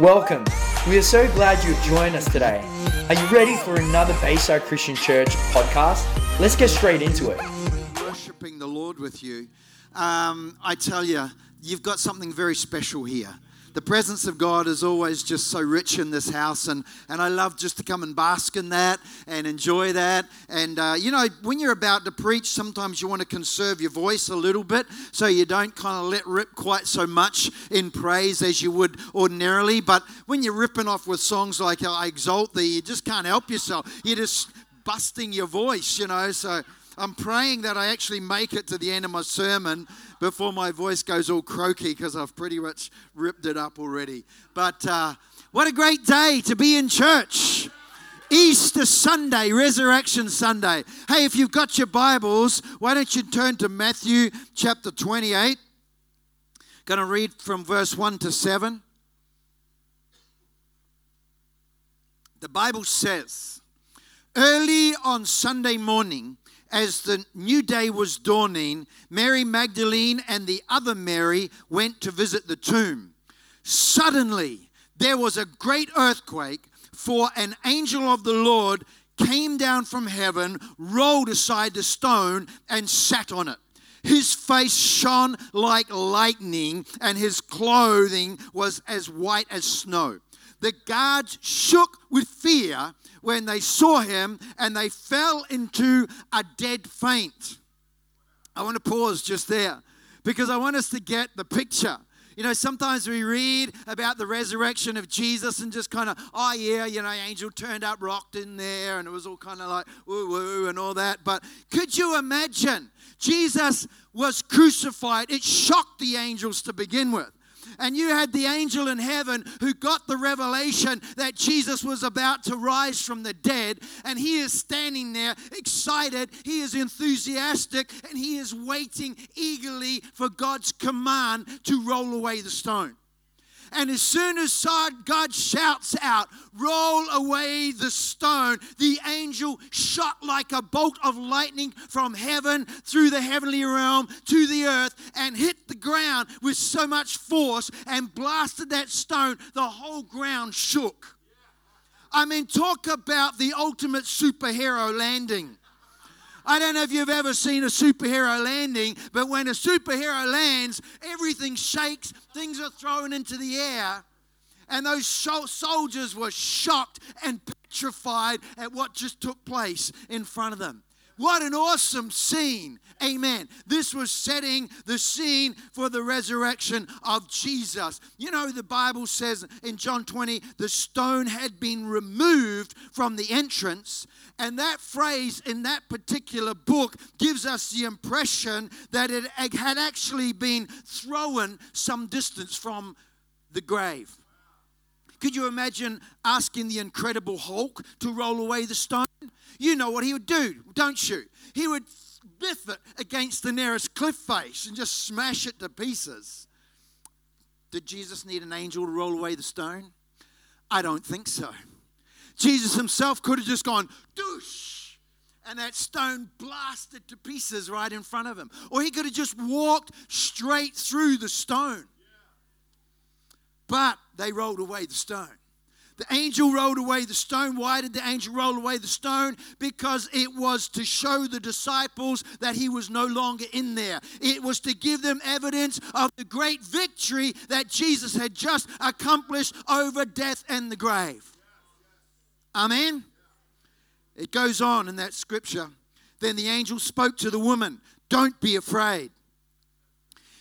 Welcome. We are so glad you've joined us today. Are you ready for another Bayside Christian Church podcast? Let's get straight into it. Worshiping the Lord with you. I tell you, you've got something very special here. The presence of God is always just so rich in this house, and I love just to come and bask in that and enjoy that. And, you know, when you're about to preach, sometimes you want to conserve your voice a little bit so you don't kind of let rip quite so much in praise as you would ordinarily. But when you're ripping off with songs like I Exalt Thee, you just can't help yourself. You're just busting your voice, you know, so I'm praying that I actually make it to the end of my sermon before my voice goes all croaky, because I've pretty much ripped it up already. But what a great day to be in church. Easter Sunday, Resurrection Sunday. Hey, if you've got your Bibles, why don't you turn to Matthew chapter 28. Going to read from verse 1 to 7. The Bible says, early on Sunday morning, as the new day was dawning, Mary Magdalene and the other Mary went to visit the tomb. Suddenly, there was a great earthquake, for an angel of the Lord came down from heaven, rolled aside the stone, and sat on it. His face shone like lightning, and his clothing was as white as snow. The guards shook with fear when they saw him, and they fell into a dead faint. I want to pause just there because I want us to get the picture. You know, sometimes we read about the resurrection of Jesus and just kind of, oh yeah, you know, angel turned up, rocked in there, and it was all kind of like woo woo and all that. But could you imagine? Jesus was crucified. It shocked the angels to begin with. And you had the angel in heaven who got the revelation that Jesus was about to rise from the dead. And he is standing there excited. He is enthusiastic. And he is waiting eagerly for God's command to roll away the stone. And as soon as God shouts out, roll away the stone, the angel shot like a bolt of lightning from heaven through the heavenly realm to the earth and hit the ground with so much force and blasted that stone, the whole ground shook. I mean, talk about the ultimate superhero landing. I don't know if you've ever seen a superhero landing, but when a superhero lands, everything shakes, things are thrown into the air, and those soldiers were shocked and petrified at what just took place in front of them. What an awesome scene. Amen. This was setting the scene for the resurrection of Jesus. You know, the Bible says in John 20, the stone had been removed from the entrance. And that phrase in that particular book gives us the impression that it had actually been thrown some distance from the grave. Could you imagine asking the Incredible Hulk to roll away the stone? You know what he would do, don't you? He would biff it against the nearest cliff face and just smash it to pieces. Did Jesus need an angel to roll away the stone? I don't think so. Jesus himself could have just gone, doosh, and that stone blasted to pieces right in front of him. Or he could have just walked straight through the stone. But they rolled away the stone. The angel rolled away the stone. Why did the angel roll away the stone? Because it was to show the disciples that he was no longer in there. It was to give them evidence of the great victory that Jesus had just accomplished over death and the grave. Amen? It goes on in that scripture. Then the angel spoke to the woman, "Don't be afraid."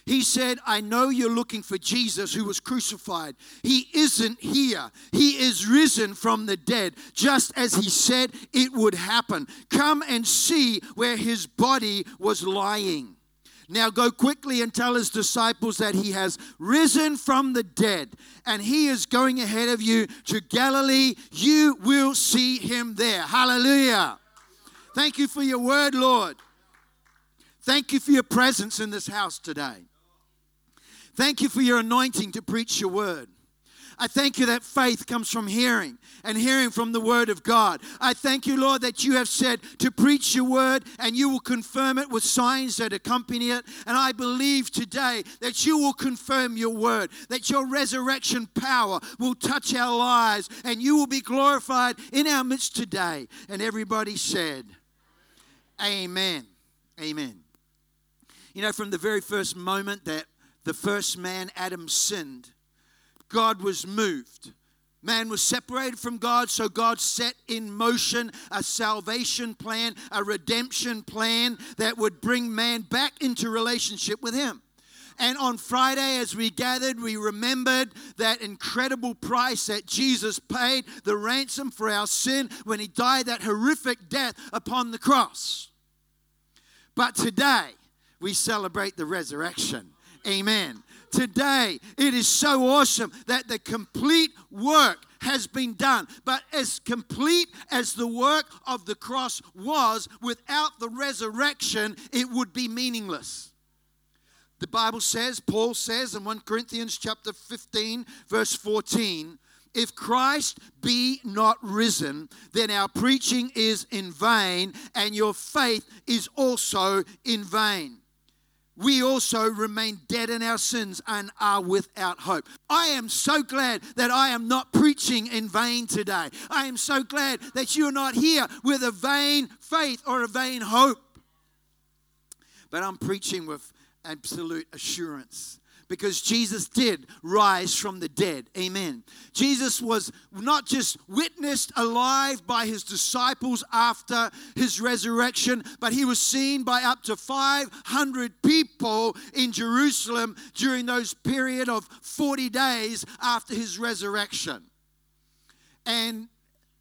He said, "I know you're looking for Jesus who was crucified. He isn't here. He is risen from the dead, just as he said it would happen. Come and see where his body was lying. Now go quickly and tell his disciples that he has risen from the dead, and he is going ahead of you to Galilee. You will see him there." Hallelujah. Thank you for your word, Lord. Thank you for your presence in this house today. Thank you for your anointing to preach your word. I thank you that faith comes from hearing and hearing from the word of God. I thank you, Lord, that you have said to preach your word and you will confirm it with signs that accompany it. And I believe today that you will confirm your word, that your resurrection power will touch our lives and you will be glorified in our midst today. And everybody said, Amen. Amen. You know, from the very first moment that the first man, Adam, sinned, God was moved. Man was separated from God, so God set in motion a salvation plan, a redemption plan that would bring man back into relationship with him. And on Friday, as we gathered, we remembered that incredible price that Jesus paid, the ransom for our sin, when he died that horrific death upon the cross. But today, we celebrate the resurrection. Amen. Today, it is so awesome that the complete work has been done. But as complete as the work of the cross was, without the resurrection, it would be meaningless. The Bible says, Paul says in 1 Corinthians chapter 15, verse 14, if Christ be not risen, then our preaching is in vain, and your faith is also in vain. We also remain dead in our sins and are without hope. I am so glad that I am not preaching in vain today. I am so glad that you're not here with a vain faith or a vain hope. But I'm preaching with absolute assurance, because Jesus did rise from the dead. Amen. Jesus was not just witnessed alive by his disciples after his resurrection, but he was seen by up to 500 people in Jerusalem during those period of 40 days after his resurrection. And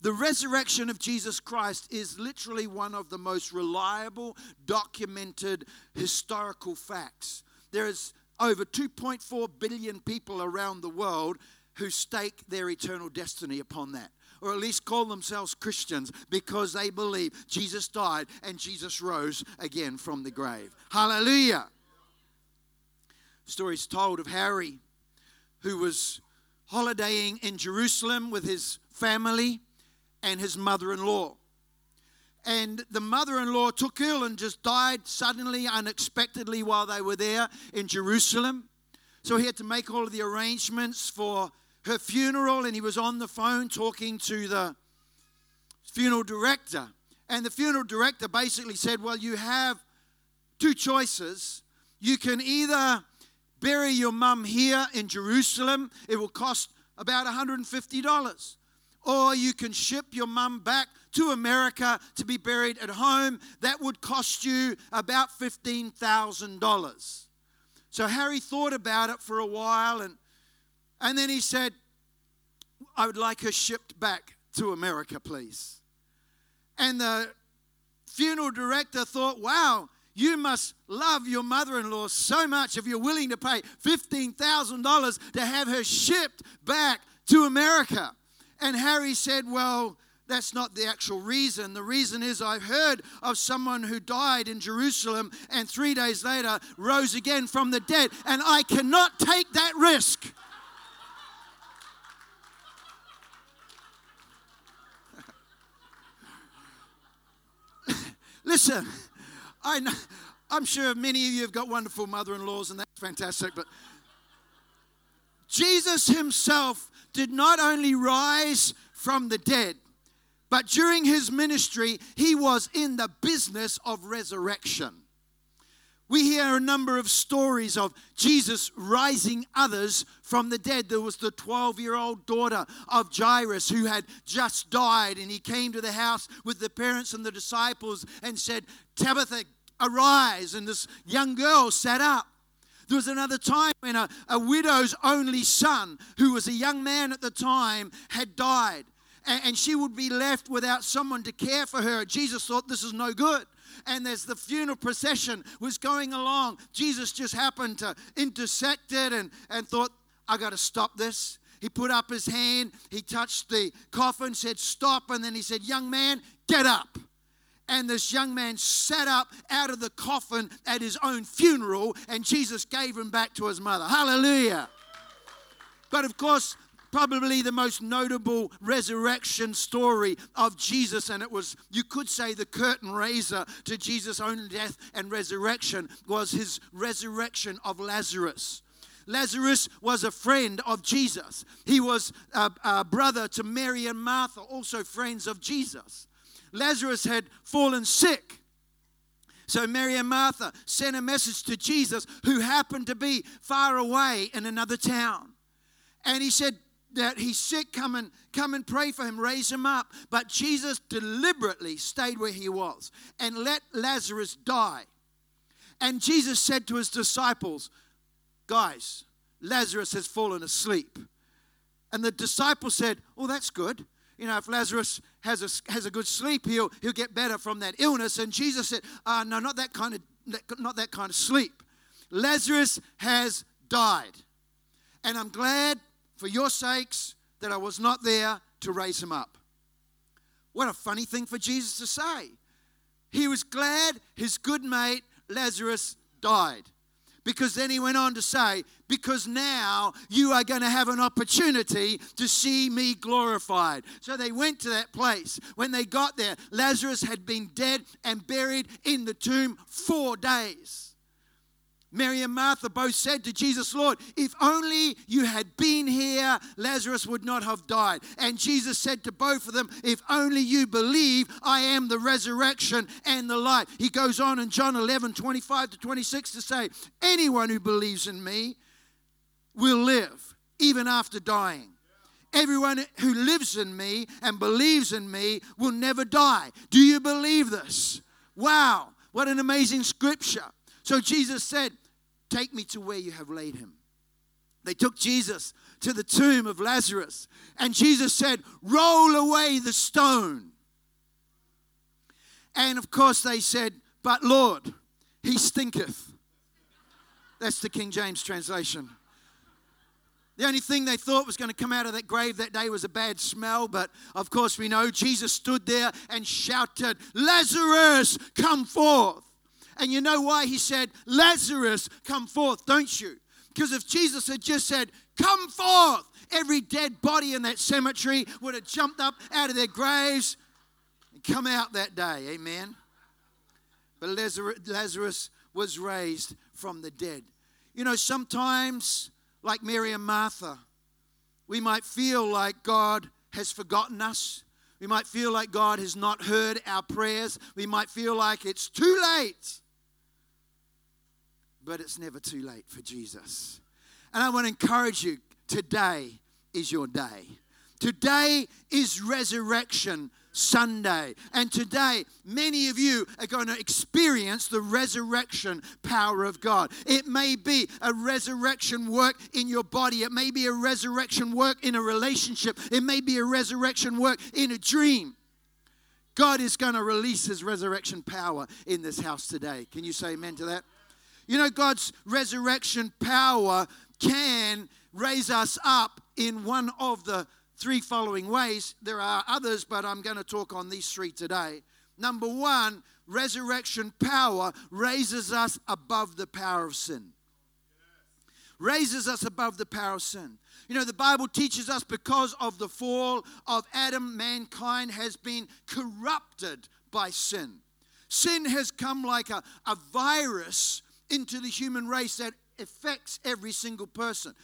the resurrection of Jesus Christ is literally one of the most reliable, documented historical facts. There is over 2.4 billion people around the world who stake their eternal destiny upon that, or at least call themselves Christians, because they believe Jesus died and Jesus rose again from the grave. Hallelujah. Stories told of Harry, who was holidaying in Jerusalem with his family and his mother-in-law. And the mother-in-law took ill and just died suddenly, unexpectedly, while they were there in Jerusalem. So he had to make all of the arrangements for her funeral, and he was on the phone talking to the funeral director. And the funeral director basically said, well, you have two choices. You can either bury your mum here in Jerusalem. It will cost about $150. Or you can ship your mum back to America to be buried at home. That would cost you about $15,000. So Harry thought about it for a while, and then he said, I would like her shipped back to America, please. And the funeral director thought, wow, you must love your mother-in-law so much if you're willing to pay $15,000 to have her shipped back to America. And Harry said, well, that's not the actual reason. The reason is I've heard of someone who died in Jerusalem and 3 days later rose again from the dead, and I cannot take that risk. Listen, I'm sure many of you have got wonderful mother-in-laws, and that's fantastic, but Jesus himself did not only rise from the dead, but during his ministry, he was in the business of resurrection. We hear a number of stories of Jesus rising others from the dead. There was the 12-year-old daughter of Jairus who had just died, and he came to the house with the parents and the disciples and said, Tabitha, arise. And this young girl sat up. There was another time when a widow's only son, who was a young man at the time, had died. And she would be left without someone to care for her. Jesus thought, this is no good. And as the funeral procession was going along, Jesus just happened to intersect it and thought, I got to stop this. He put up his hand, he touched the coffin, said, stop. And then he said, young man, get up. And this young man sat up out of the coffin at his own funeral, and Jesus gave him back to his mother. Hallelujah. But of course, probably the most notable resurrection story of Jesus, and it was, you could say, the curtain raiser to Jesus' own death and resurrection, was his resurrection of Lazarus. Lazarus was a friend of Jesus. He was a brother to Mary and Martha, also friends of Jesus. Lazarus had fallen sick. So Mary and Martha sent a message to Jesus, who happened to be far away in another town. And he said that he's sick, come and pray for him, raise him up. But Jesus deliberately stayed where he was and let Lazarus die. And Jesus said to his disciples, "Guys, Lazarus has fallen asleep." And the disciples said, "Oh, that's good. You know, if Lazarus has a good sleep, he'll get better from that illness." And Jesus said, "No, not that kind of sleep. Lazarus has died, and I'm glad for your sakes that I was not there to raise him up." What a funny thing for Jesus to say. He was glad his good mate Lazarus died, because then he went on to say, "Because now you are going to have an opportunity to see me glorified." So they went to that place. When they got there, Lazarus had been dead and buried in the tomb 4 days. Mary and Martha both said to Jesus, "Lord, if only you had been here, Lazarus would not have died." And Jesus said to both of them, "If only you believe, I am the resurrection and the life." He goes on in John 11:25-26 to say, "Anyone who believes in me will live, even after dying. Everyone who lives in me and believes in me will never die. Do you believe this?" Wow, what an amazing scripture. So Jesus said, "Take me to where you have laid him." They took Jesus to the tomb of Lazarus, and Jesus said, "Roll away the stone." And of course they said, "But Lord, he stinketh." That's the King James translation. The only thing they thought was going to come out of that grave that day was a bad smell, but of course we know Jesus stood there and shouted, "Lazarus, come forth." And you know why he said, "Lazarus, come forth," don't you? Because if Jesus had just said, "Come forth," every dead body in that cemetery would have jumped up out of their graves and come out that day, amen? But Lazarus was raised from the dead. You know, sometimes, like Mary and Martha, we might feel like God has forgotten us. We might feel like God has not heard our prayers. We might feel like it's too late. But it's never too late for Jesus. And I want to encourage you, today is your day. Today is Resurrection Sunday. And today, many of you are going to experience the resurrection power of God. It may be a resurrection work in your body. It may be a resurrection work in a relationship. It may be a resurrection work in a dream. God is going to release his resurrection power in this house today. Can you say amen to that? You know, God's resurrection power can raise us up in one of the three following ways. There are others, but I'm going to talk on these three today. Number one, resurrection power raises us above the power of sin. Raises us above the power of sin. You know, the Bible teaches us because of the fall of Adam, mankind has been corrupted by sin. Sin has come like a virus into the human race that affects every single person.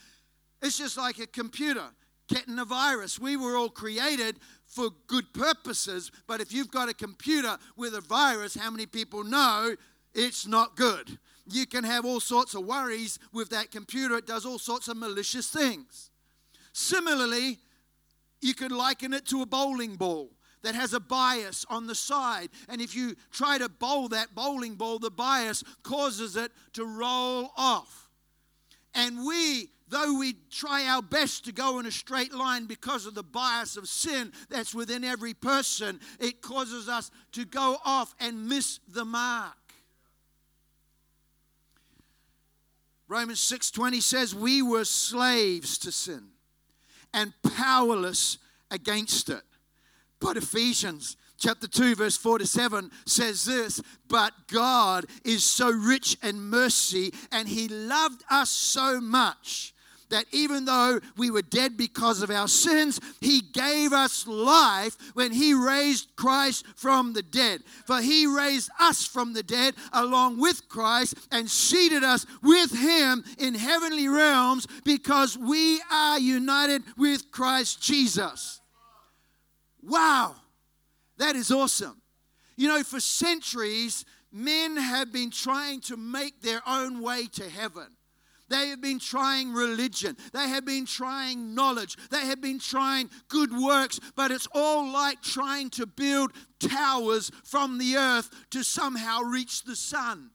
It's just like a computer getting a virus. We were all created for good purposes, but if you've got a computer with a virus, how many people know it's not good? You can have all sorts of worries with that computer. It does all sorts of malicious things. Similarly, you could liken it to a bowling ball that has a bias on the side. And if you try to bowl that bowling ball, the bias causes it to roll off. And we, though we try our best to go in a straight line, because of the bias of sin that's within every person, it causes us to go off and miss the mark. Romans 6:20 says, "We were slaves to sin and powerless against it." But Ephesians chapter 2, verse 4-7 says this, "But God is so rich in mercy, and he loved us so much that even though we were dead because of our sins, he gave us life when he raised Christ from the dead. For he raised us from the dead along with Christ and seated us with him in heavenly realms because we are united with Christ Jesus. Wow, that is awesome. You know, for centuries, men have been trying to make their own way to heaven. They have been trying religion. They have been trying knowledge. They have been trying good works, but it's all like trying to build towers from the earth to somehow reach the sun.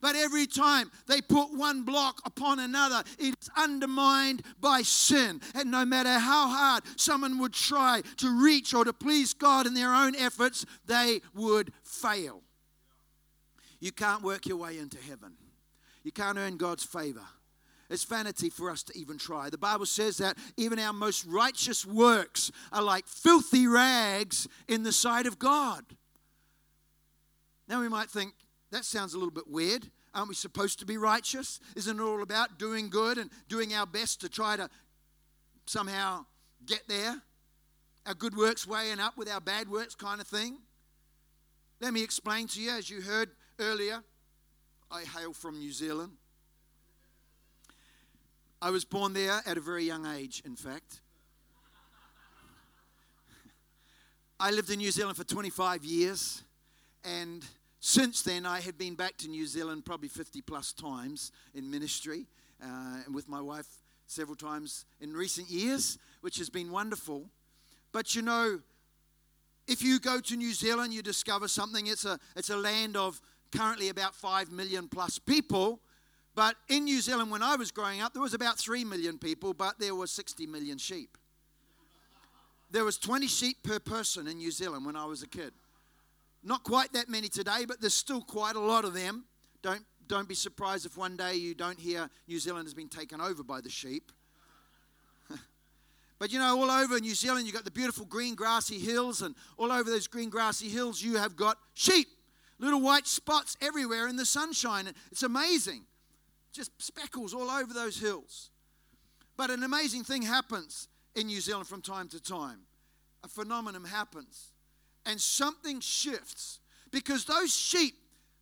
But every time they put one block upon another, it's undermined by sin. And no matter how hard someone would try to reach or to please God in their own efforts, they would fail. You can't work your way into heaven. You can't earn God's favor. It's vanity for us to even try. The Bible says that even our most righteous works are like filthy rags in the sight of God. Now we might think, that sounds a little bit weird. Aren't we supposed to be righteous? Isn't it all about doing good and doing our best to try to somehow get there? Our good works weighing up with our bad works kind of thing. Let me explain to you, as you heard earlier, I hail from New Zealand. I was born there at a very young age, in fact. I lived in New Zealand for 25 years, and since then I had been back to New Zealand probably 50 plus times in ministry, and with my wife several times in recent years, which has been wonderful. But you know, if you go to New Zealand, you discover something. It's a land of currently about 5 million plus people. But in New Zealand, when I was growing up, there was about 3 million people, but there were 60 million sheep. There was 20 sheep per person in New Zealand when I was a kid. Not quite that many today, but there's still quite a lot of them. Don't be surprised if one day you don't hear New Zealand has been taken over by the sheep. But you know, all over New Zealand, you've got the beautiful green grassy hills, and all over those green grassy hills, you have got sheep. Little white spots everywhere in the sunshine. It's amazing. Just speckles all over those hills. But an amazing thing happens in New Zealand from time to time. A phenomenon happens. And something shifts. Because those sheep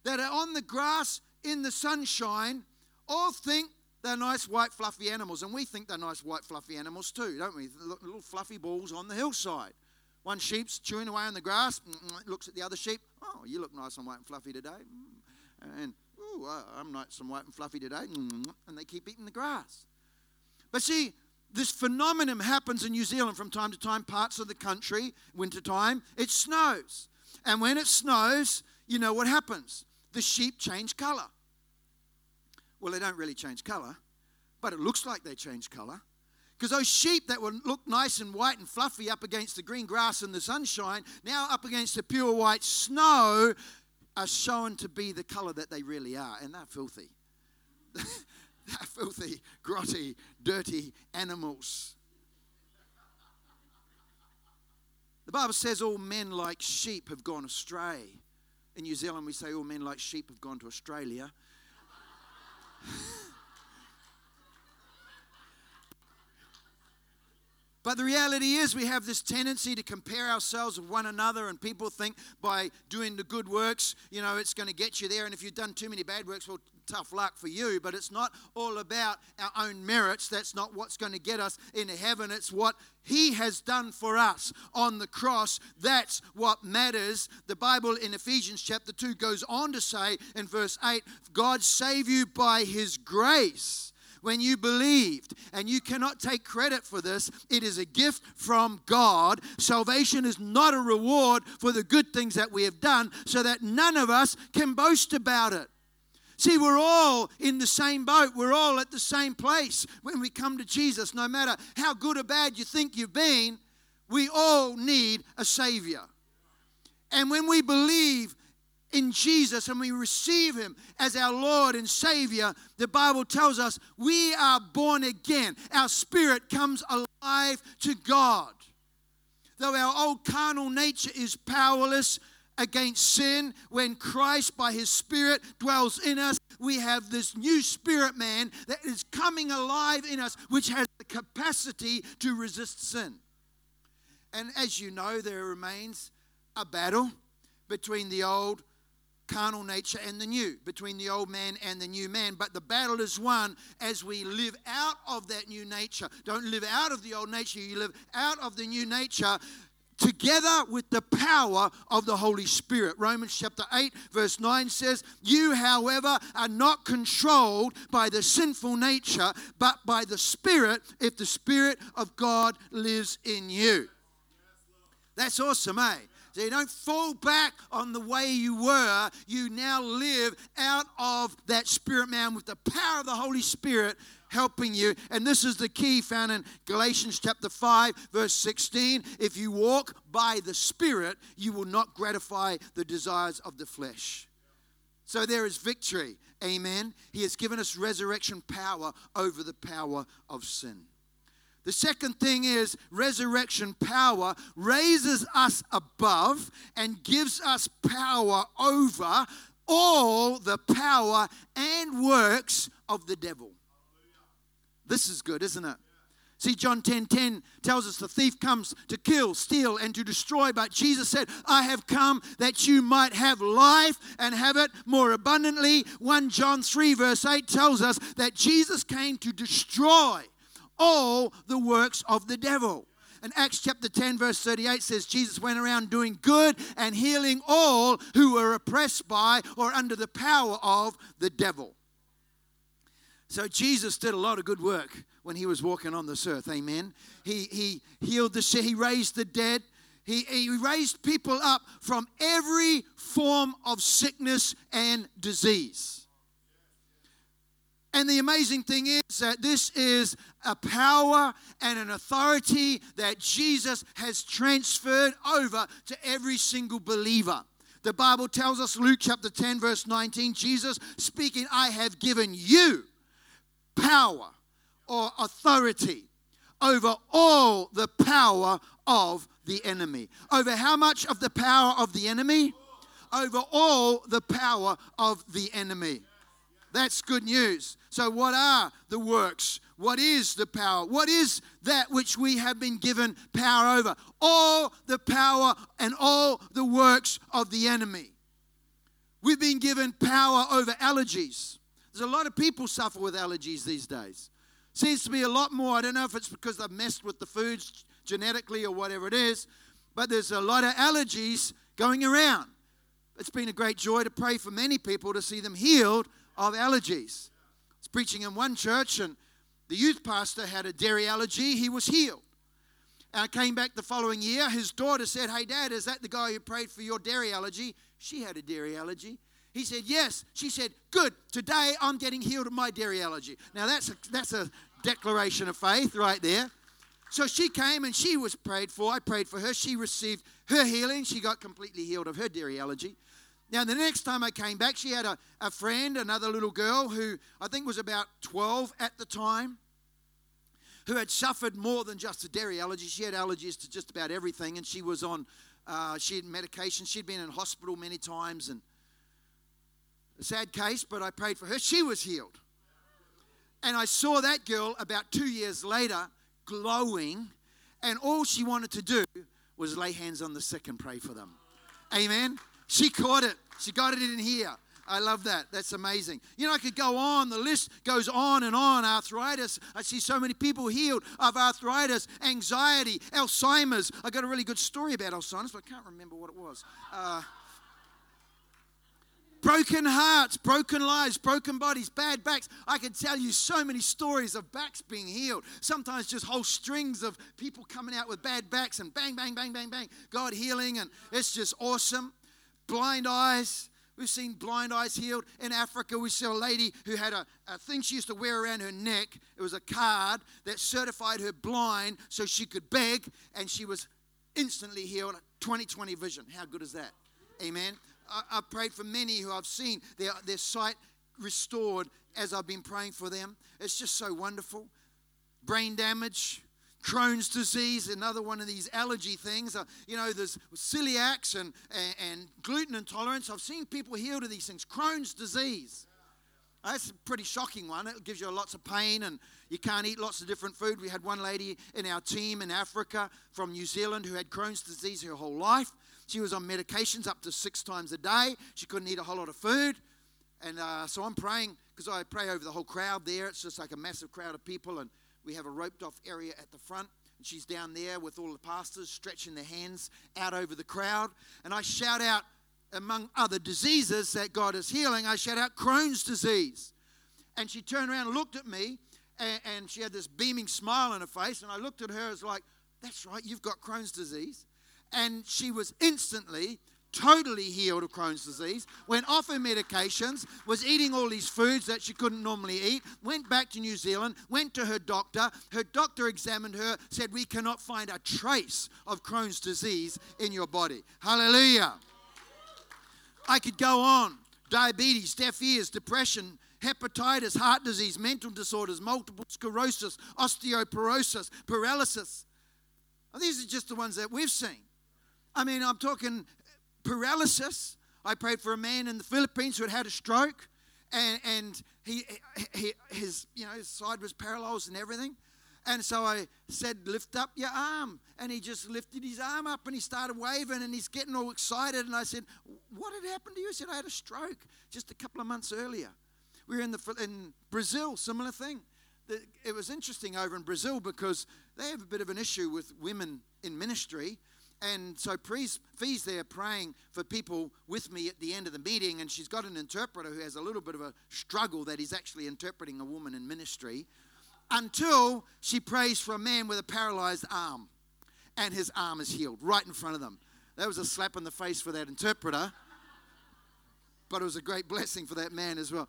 that are on the grass in the sunshine all think they're nice, white, fluffy animals. And we think they're nice, white, fluffy animals too, don't we? Little fluffy balls on the hillside. One sheep's chewing away on the grass, looks at the other sheep. Oh, you look nice and white and fluffy today. And, ooh, I'm nice and white and fluffy today. And they keep eating the grass. But see, this phenomenon happens in New Zealand from time to time. Parts of the country, wintertime, it snows. And when it snows, you know what happens? The sheep change colour. Well, they don't really change colour, but it looks like they change colour. Because those sheep that would look nice and white and fluffy up against the green grass and the sunshine, now up against the pure white snow, are shown to be the color that they really are. And they're filthy. They're filthy, grotty, dirty animals. The Bible says all men like sheep have gone astray. In New Zealand, we say all men like sheep have gone to Australia. But the reality is we have this tendency to compare ourselves with one another, and people think by doing the good works, you know, it's going to get you there. And if you've done too many bad works, well, tough luck for you. But it's not all about our own merits. That's not what's going to get us into heaven. It's what he has done for us on the cross. That's what matters. The Bible in Ephesians chapter 2 goes on to say in verse 8, God saved you by his grace. When you believed, and you cannot take credit for this, it is a gift from God. Salvation is not a reward for the good things that we have done, so that none of us can boast about it. See, we're all in the same boat. We're all at the same place when we come to Jesus. No matter how good or bad you think you've been, we all need a Savior. And when we believe in Jesus and we receive him as our Lord and Savior, the Bible tells us we are born again. Our spirit comes alive to God. Though our old carnal nature is powerless against sin. When Christ by his Spirit dwells in us, we have this new spirit man that is coming alive in us, which has the capacity to resist sin. And as you know, there remains a battle between the old carnal nature and the new, between the old man and the new man. But the battle is won as we live out of that new nature. Don't live out of the old nature, you live out of the new nature together with the power of the Holy Spirit. Romans chapter 8 verse 9 says, "You, however, are not controlled by the sinful nature, but by the Spirit, if the Spirit of God lives in you." That's awesome, eh? So you don't fall back on the way you were. You now live out of that spirit man with the power of the Holy Spirit helping you. And this is the key found in Galatians chapter 5, verse 16. If you walk by the Spirit, you will not gratify the desires of the flesh. So there is victory. Amen. He has given us resurrection power over the power of sin. The second thing is resurrection power raises us above and gives us power over all the power and works of the devil. This is good, isn't it? See, John 10:10 tells us the thief comes to kill, steal, and to destroy. But Jesus said, "I have come that you might have life and have it more abundantly." 1 John 3 verse 8 tells us that Jesus came to destroy all the works of the devil. And Acts chapter 10 verse 38 says, Jesus went around doing good and healing all who were oppressed by or under the power of the devil. So Jesus did a lot of good work when he was walking on this earth. Amen. He healed the sick. He raised the dead. He raised people up from every form of sickness and disease. And the amazing thing is that this is a power and an authority that Jesus has transferred over to every single believer. The Bible tells us, Luke chapter 10, verse 19, Jesus speaking, "I have given you power or authority over all the power of the enemy." Over how much of the power of the enemy? Over all the power of the enemy. That's good news. So what are the works? What is the power? What is that which we have been given power over? All the power and all the works of the enemy. We've been given power over allergies. There's a lot of people suffer with allergies these days. Seems to be a lot more. I don't know if it's because they've messed with the foods genetically or whatever it is, but there's a lot of allergies going around. It's been a great joy to pray for many people to see them healed of allergies. I was preaching in one church and the youth pastor had a dairy allergy. He was healed. And I came back the following year. His daughter said, "Hey, Dad, is that the guy who prayed for your dairy allergy?" She had a dairy allergy. He said, "Yes." She said, "Good. Today I'm getting healed of my dairy allergy." Now that's a declaration of faith right there. So she came and she was prayed for. I prayed for her. She received her healing. She got completely healed of her dairy allergy. Now, the next time I came back, she had a friend, another little girl who I think was about 12 at the time, who had suffered more than just a dairy allergy. She had allergies to just about everything, and she was on, she had medication. She'd been in hospital many times, and a sad case, but I prayed for her. She was healed. And I saw that girl about 2 years later glowing, and all she wanted to do was lay hands on the sick and pray for them. Amen. She caught it. She got it in here. I love that. That's amazing. You know, I could go on. The list goes on and on. Arthritis. I see so many people healed of arthritis, anxiety, Alzheimer's. I got a really good story about Alzheimer's, but I can't remember what it was. Broken hearts, broken lives, broken bodies, bad backs. I can tell you so many stories of backs being healed. Sometimes just whole strings of people coming out with bad backs and bang, bang, bang, bang, bang. God healing, and it's just awesome. Blind eyes. We've seen blind eyes healed. In Africa, we saw a lady who had a thing she used to wear around her neck. It was a card that certified her blind so she could beg, and she was instantly healed. 20/20 vision. How good is that? Amen. I prayed for many who I've seen their sight restored as I've been praying for them. It's just so wonderful. Brain damage. Crohn's disease, another one of these allergy things. There's celiacs and gluten intolerance. I've seen people healed of these things. Crohn's disease. That's a pretty shocking one. It gives you lots of pain and you can't eat lots of different food. We had one lady in our team in Africa from New Zealand who had Crohn's disease her whole life. She was on medications up to 6 times a day. She couldn't eat a whole lot of food. And so I'm praying, because I pray over the whole crowd there. It's just like a massive crowd of people, and we have a roped-off area at the front. And she's down there with all the pastors stretching their hands out over the crowd. And I shout out, among other diseases that God is healing, I shout out Crohn's disease. And she turned around and looked at me, and she had this beaming smile on her face. And I looked at her as like, that's right, you've got Crohn's disease. And she was instantly totally healed of Crohn's disease, went off her medications, was eating all these foods that she couldn't normally eat, went back to New Zealand, went to her doctor. Her doctor examined her, said, we cannot find a trace of Crohn's disease in your body. Hallelujah. I could go on. Diabetes, deaf ears, depression, hepatitis, heart disease, mental disorders, multiple sclerosis, osteoporosis, paralysis. Now, these are just the ones that we've seen. I mean, I'm talking paralysis. I prayed for a man in the Philippines who had had a stroke, and his side was paralyzed and everything. And so I said, lift up your arm. And he just lifted his arm up and he started waving and he's getting all excited. And I said, what had happened to you? He said, I had a stroke just a couple of months earlier. We were in Brazil, similar thing. It was interesting over in Brazil because they have a bit of an issue with women in ministry. And so Fee's there praying for people with me at the end of the meeting. And she's got an interpreter who has a little bit of a struggle that he's actually interpreting a woman in ministry, until she prays for a man with a paralyzed arm, and his arm is healed right in front of them. That was a slap in the face for that interpreter, but it was a great blessing for that man as well.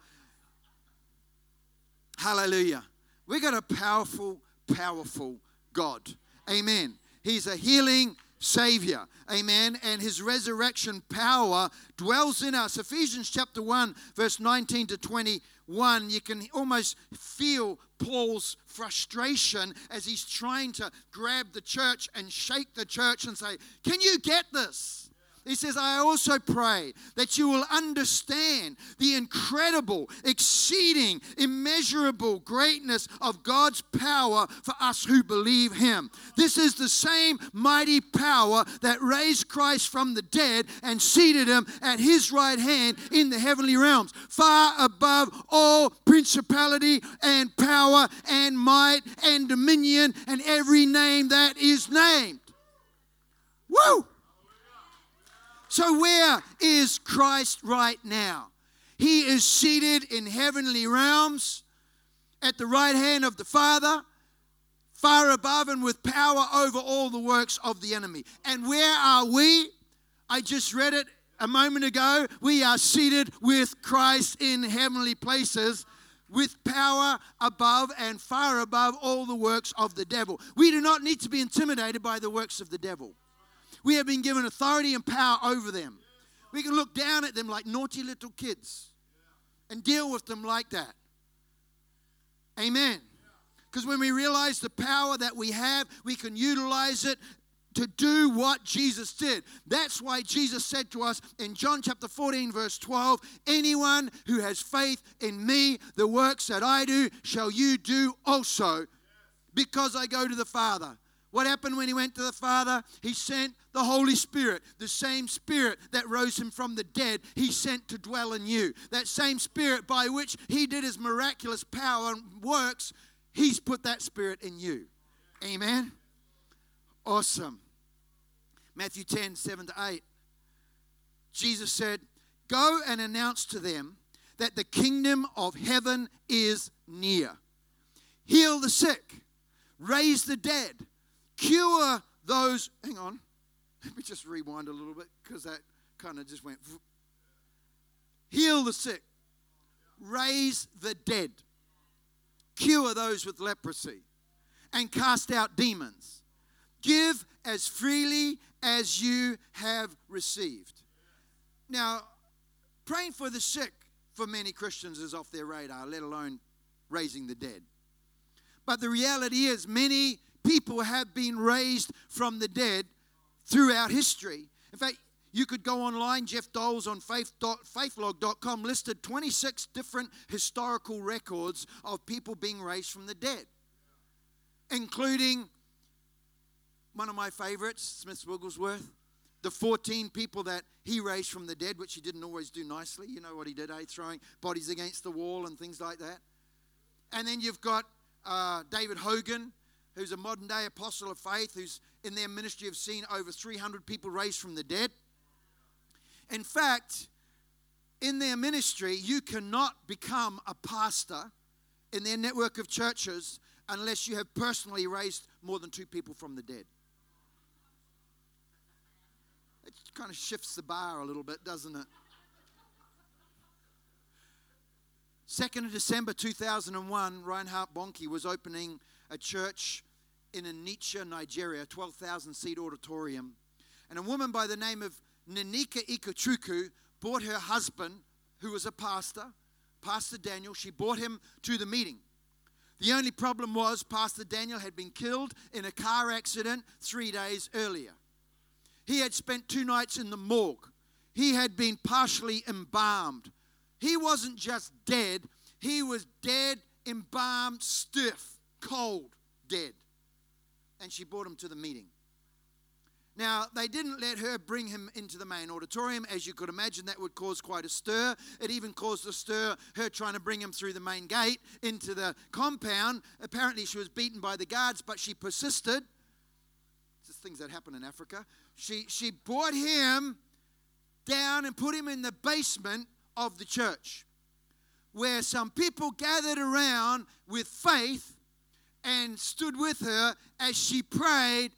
Hallelujah. We got a powerful, powerful God. Amen. He's a healing Savior. Amen. And his resurrection power dwells in us. Ephesians chapter 1, verse 19 to 21, you can almost feel Paul's frustration as he's trying to grab the church and shake the church and say, can you get this? He says, I also pray that you will understand the incredible, exceeding, immeasurable greatness of God's power for us who believe him. This is the same mighty power that raised Christ from the dead and seated him at his right hand in the heavenly realms, far above all principality and power and might and dominion and every name that is named. Woo! So where is Christ right now? He is seated in heavenly realms at the right hand of the Father, far above and with power over all the works of the enemy. And where are we? I just read it a moment ago. We are seated with Christ in heavenly places, with power above and far above all the works of the devil. We do not need to be intimidated by the works of the devil. We have been given authority and power over them. We can look down at them like naughty little kids and deal with them like that. Amen. Because when we realize the power that we have, we can utilize it to do what Jesus did. That's why Jesus said to us in John chapter 14, verse 12, anyone who has faith in me, the works that I do, shall you do also, because I go to the Father. What happened when he went to the Father? He sent the Holy Spirit, the same Spirit that rose him from the dead, he sent to dwell in you. That same Spirit by which he did his miraculous power and works, he's put that Spirit in you. Amen? Awesome. Matthew 10, 7 to 8. Jesus said, go and announce to them that the kingdom of heaven is near. Heal the sick. Raise the dead. Cure those, hang on, let me just rewind a little bit because that kind of just went. Heal the sick, raise the dead, cure those with leprosy, and cast out demons. Give as freely as you have received. Now, praying for the sick for many Christians is off their radar, let alone raising the dead. But the reality is many people have been raised from the dead throughout history. In fact, you could go online, Jeff Dolls on faithlog.com listed 26 different historical records of people being raised from the dead, including one of my favorites, Smith Wigglesworth, the 14 people that he raised from the dead, which he didn't always do nicely. You know what he did, eh? Throwing bodies against the wall and things like that. And then you've got David Hogan, who's a modern-day apostle of faith, who's in their ministry have seen over 300 people raised from the dead. In fact, in their ministry, you cannot become a pastor in their network of churches unless you have personally raised more than 2 people from the dead. It kind of shifts the bar a little bit, doesn't it? 2nd of December 2001, Reinhard Bonnke was opening a church in Nigeria, Nigeria, 12,000-seat auditorium. And a woman by the name of Nanika Ikotruku brought her husband, who was a pastor, Pastor Daniel. She brought him to the meeting. The only problem was Pastor Daniel had been killed in a car accident 3 days earlier. He had spent 2 nights in the morgue. He had been partially embalmed. He wasn't just dead. He was dead, embalmed, stiff, cold, dead. And she brought him to the meeting. Now, they didn't let her bring him into the main auditorium. As you could imagine, that would cause quite a stir. It even caused a stir, her trying to bring him through the main gate into the compound. Apparently, she was beaten by the guards, but she persisted. It's just things that happen in Africa. She brought him down and put him in the basement of the church, where some people gathered around with faith and stood with her as she prayed.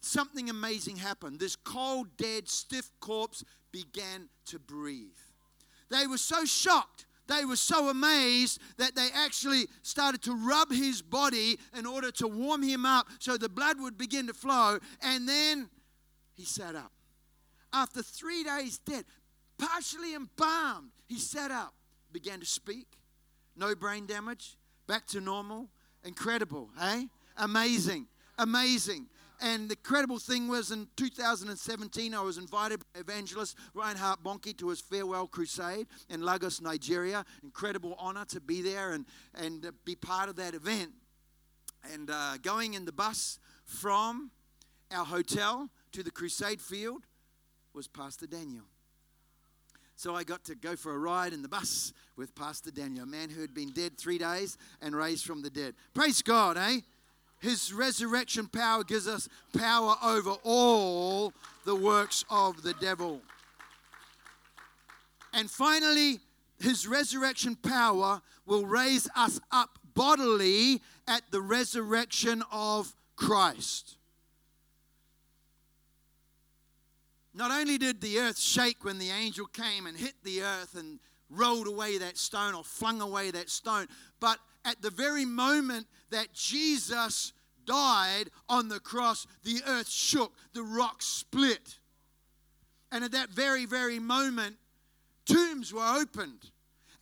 Something amazing happened. This cold, dead, stiff corpse began to breathe. They were so shocked, they were so amazed that they actually started to rub his body in order to warm him up so the blood would begin to flow. And then he sat up. After 3 days dead, partially embalmed, he sat up, began to speak. No brain damage, back to normal. Incredible, eh? Amazing, amazing. And the incredible thing was, in 2017, I was invited by evangelist Reinhard Bonnke to his farewell crusade in Lagos, Nigeria. Incredible honor to be there and be part of that event. And going in the bus from our hotel to the crusade field was Pastor Daniel. So I got to go for a ride in the bus with Pastor Daniel, a man who had been dead 3 days and raised from the dead. Praise God, eh? His resurrection power gives us power over all the works of the devil. And finally, his resurrection power will raise us up bodily at the resurrection of Christ. Not only did the earth shake when the angel came and hit the earth and rolled away that stone or flung away that stone, but at the very moment that Jesus died on the cross, the earth shook, the rock split. And at that very, very moment, tombs were opened.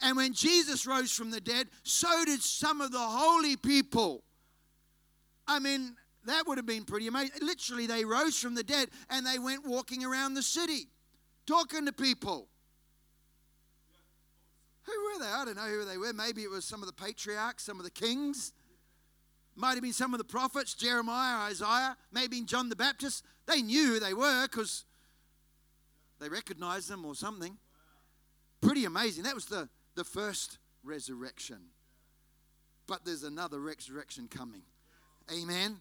And when Jesus rose from the dead, so did some of the holy people. I mean, that would have been pretty amazing. Literally, they rose from the dead and they went walking around the city, talking to people. Who were they? I don't know who they were. Maybe it was some of the patriarchs, some of the kings. Might have been some of the prophets, Jeremiah, Isaiah, maybe John the Baptist. They knew who they were because they recognized them or something. Pretty amazing. That was the first resurrection. But there's another resurrection coming. Amen.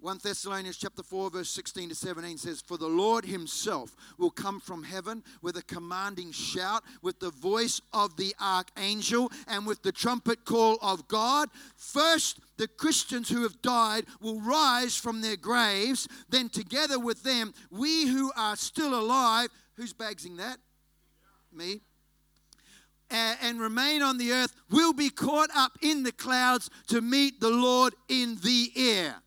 1 Thessalonians chapter 4, verse 16 to 17 says, "For the Lord himself will come from heaven with a commanding shout, with the voice of the archangel, and with the trumpet call of God. First, the Christians who have died will rise from their graves. Then together with them, we who are still alive," who's bagsing that? Me. "And remain on the earth will be caught up in the clouds to meet the Lord in the air.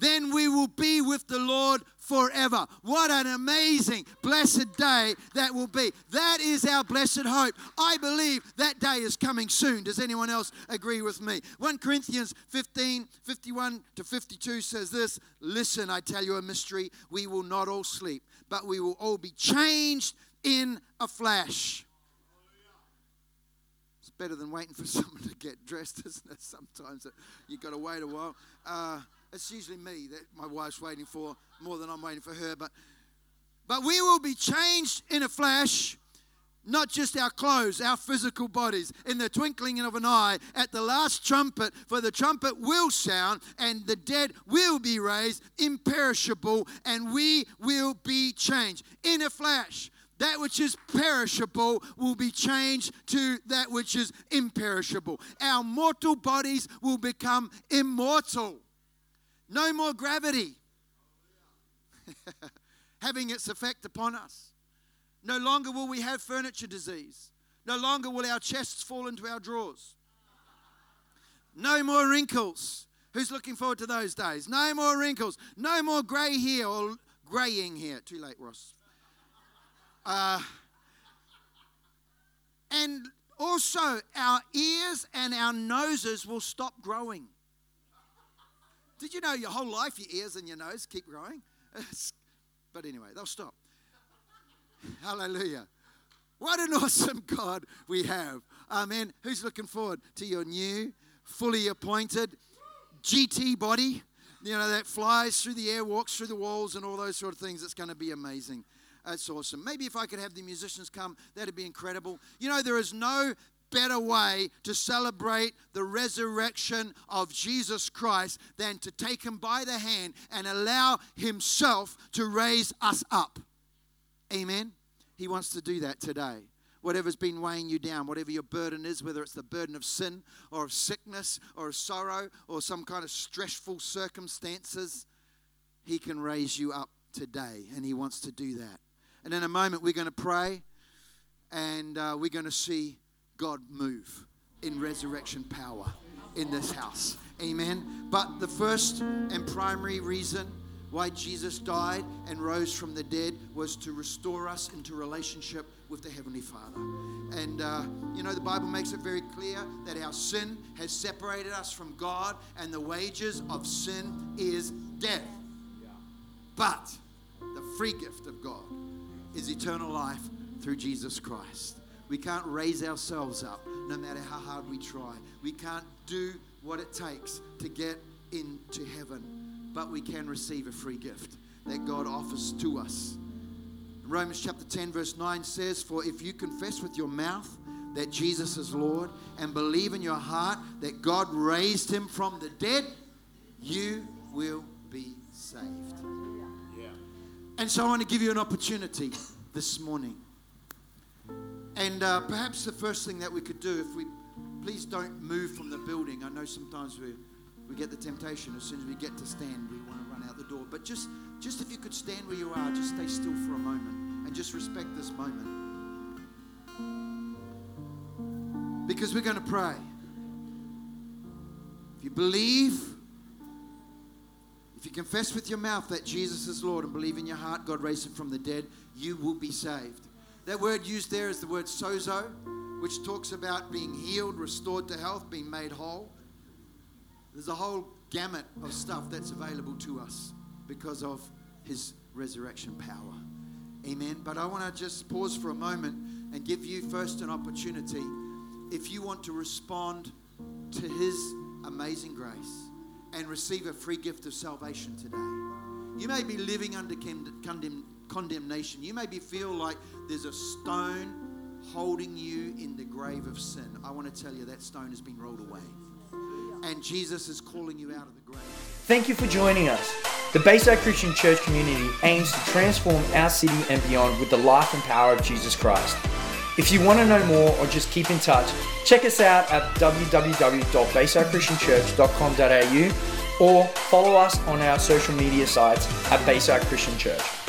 Then we will be with the Lord forever." What an amazing blessing. blessed day that will be. That is our blessed hope. I believe that day is coming soon. Does anyone else agree with me? 1 Corinthians 15, 51 to 52 says this, "Listen, I tell you a mystery. We will not all sleep, but we will all be changed in a flash." It's better than waiting for someone to get dressed, isn't it? Sometimes you've got to wait a while. It's usually me that my wife's waiting for more than I'm waiting for her. But we will be changed in a flash, not just our clothes, our physical bodies, in the twinkling of an eye, at the last trumpet. For the trumpet will sound, and the dead will be raised imperishable, and we will be changed in a flash. That which is perishable will be changed to that which is imperishable. Our mortal bodies will become immortal. No more gravity having its effect upon us. No longer will we have furniture disease. No longer will our chests fall into our drawers. No more wrinkles. Who's looking forward to those days? No more wrinkles. No more grey hair or greying hair. Too late, Ross. And also our ears and our noses will stop growing. Did you know your whole life your ears and your nose keep growing? But anyway, they'll stop. Hallelujah. What an awesome God we have. Amen. Who's looking forward to your new, fully appointed GT body? You know, that flies through the air, walks through the walls and all those sort of things. It's going to be amazing. That's awesome. Maybe if I could have the musicians come, that'd be incredible. You know, there is no better way to celebrate the resurrection of Jesus Christ than to take him by the hand and allow himself to raise us up. Amen. He wants to do that today. Whatever's been weighing you down, whatever your burden is, whether it's the burden of sin or of sickness or of sorrow or some kind of stressful circumstances, he can raise you up today, and he wants to do that. And in a moment, we're going to pray, and we're going to see God move in resurrection power in this house. Amen. But the first and primary reason why Jesus died and rose from the dead was to restore us into relationship with the Heavenly Father. And, you know, the Bible makes it very clear that our sin has separated us from God, and the wages of sin is death. But the free gift of God is eternal life through Jesus Christ. We can't raise ourselves up, no matter how hard we try. We can't do what it takes to get into heaven, but we can receive a free gift that God offers to us. Romans chapter 10, verse 9 says, "For if you confess with your mouth that Jesus is Lord and believe in your heart that God raised him from the dead, you will be saved." Yeah. And so I want to give you an opportunity this morning. And perhaps the first thing that we could do, if we please don't move from the building. I know sometimes we get the temptation, as soon as we get to stand, we want to run out the door. But just if you could stand where you are, just stay still for a moment and just respect this moment. Because we're going to pray. If you believe, if you confess with your mouth that Jesus is Lord and believe in your heart God raised him from the dead, you will be saved. That word used there is the word sozo, which talks about being healed, restored to health, being made whole. There's a whole gamut of stuff that's available to us because of his resurrection power. Amen. But I want to just pause for a moment and give you first an opportunity. If you want to respond to his amazing grace and receive a free gift of salvation today, you may be living under condemnation. You maybe feel like there's a stone holding you in the grave of sin. I want to tell you that stone has been rolled away, and Jesus is calling you out of the grave. Thank you for joining us. The Bayside Christian Church community aims to transform our city and beyond with the life and power of Jesus Christ. If you want to know more or just keep in touch, check us out at www.baysidechristianchurch.com.au or follow us on our social media sites at Bayside Christian Church.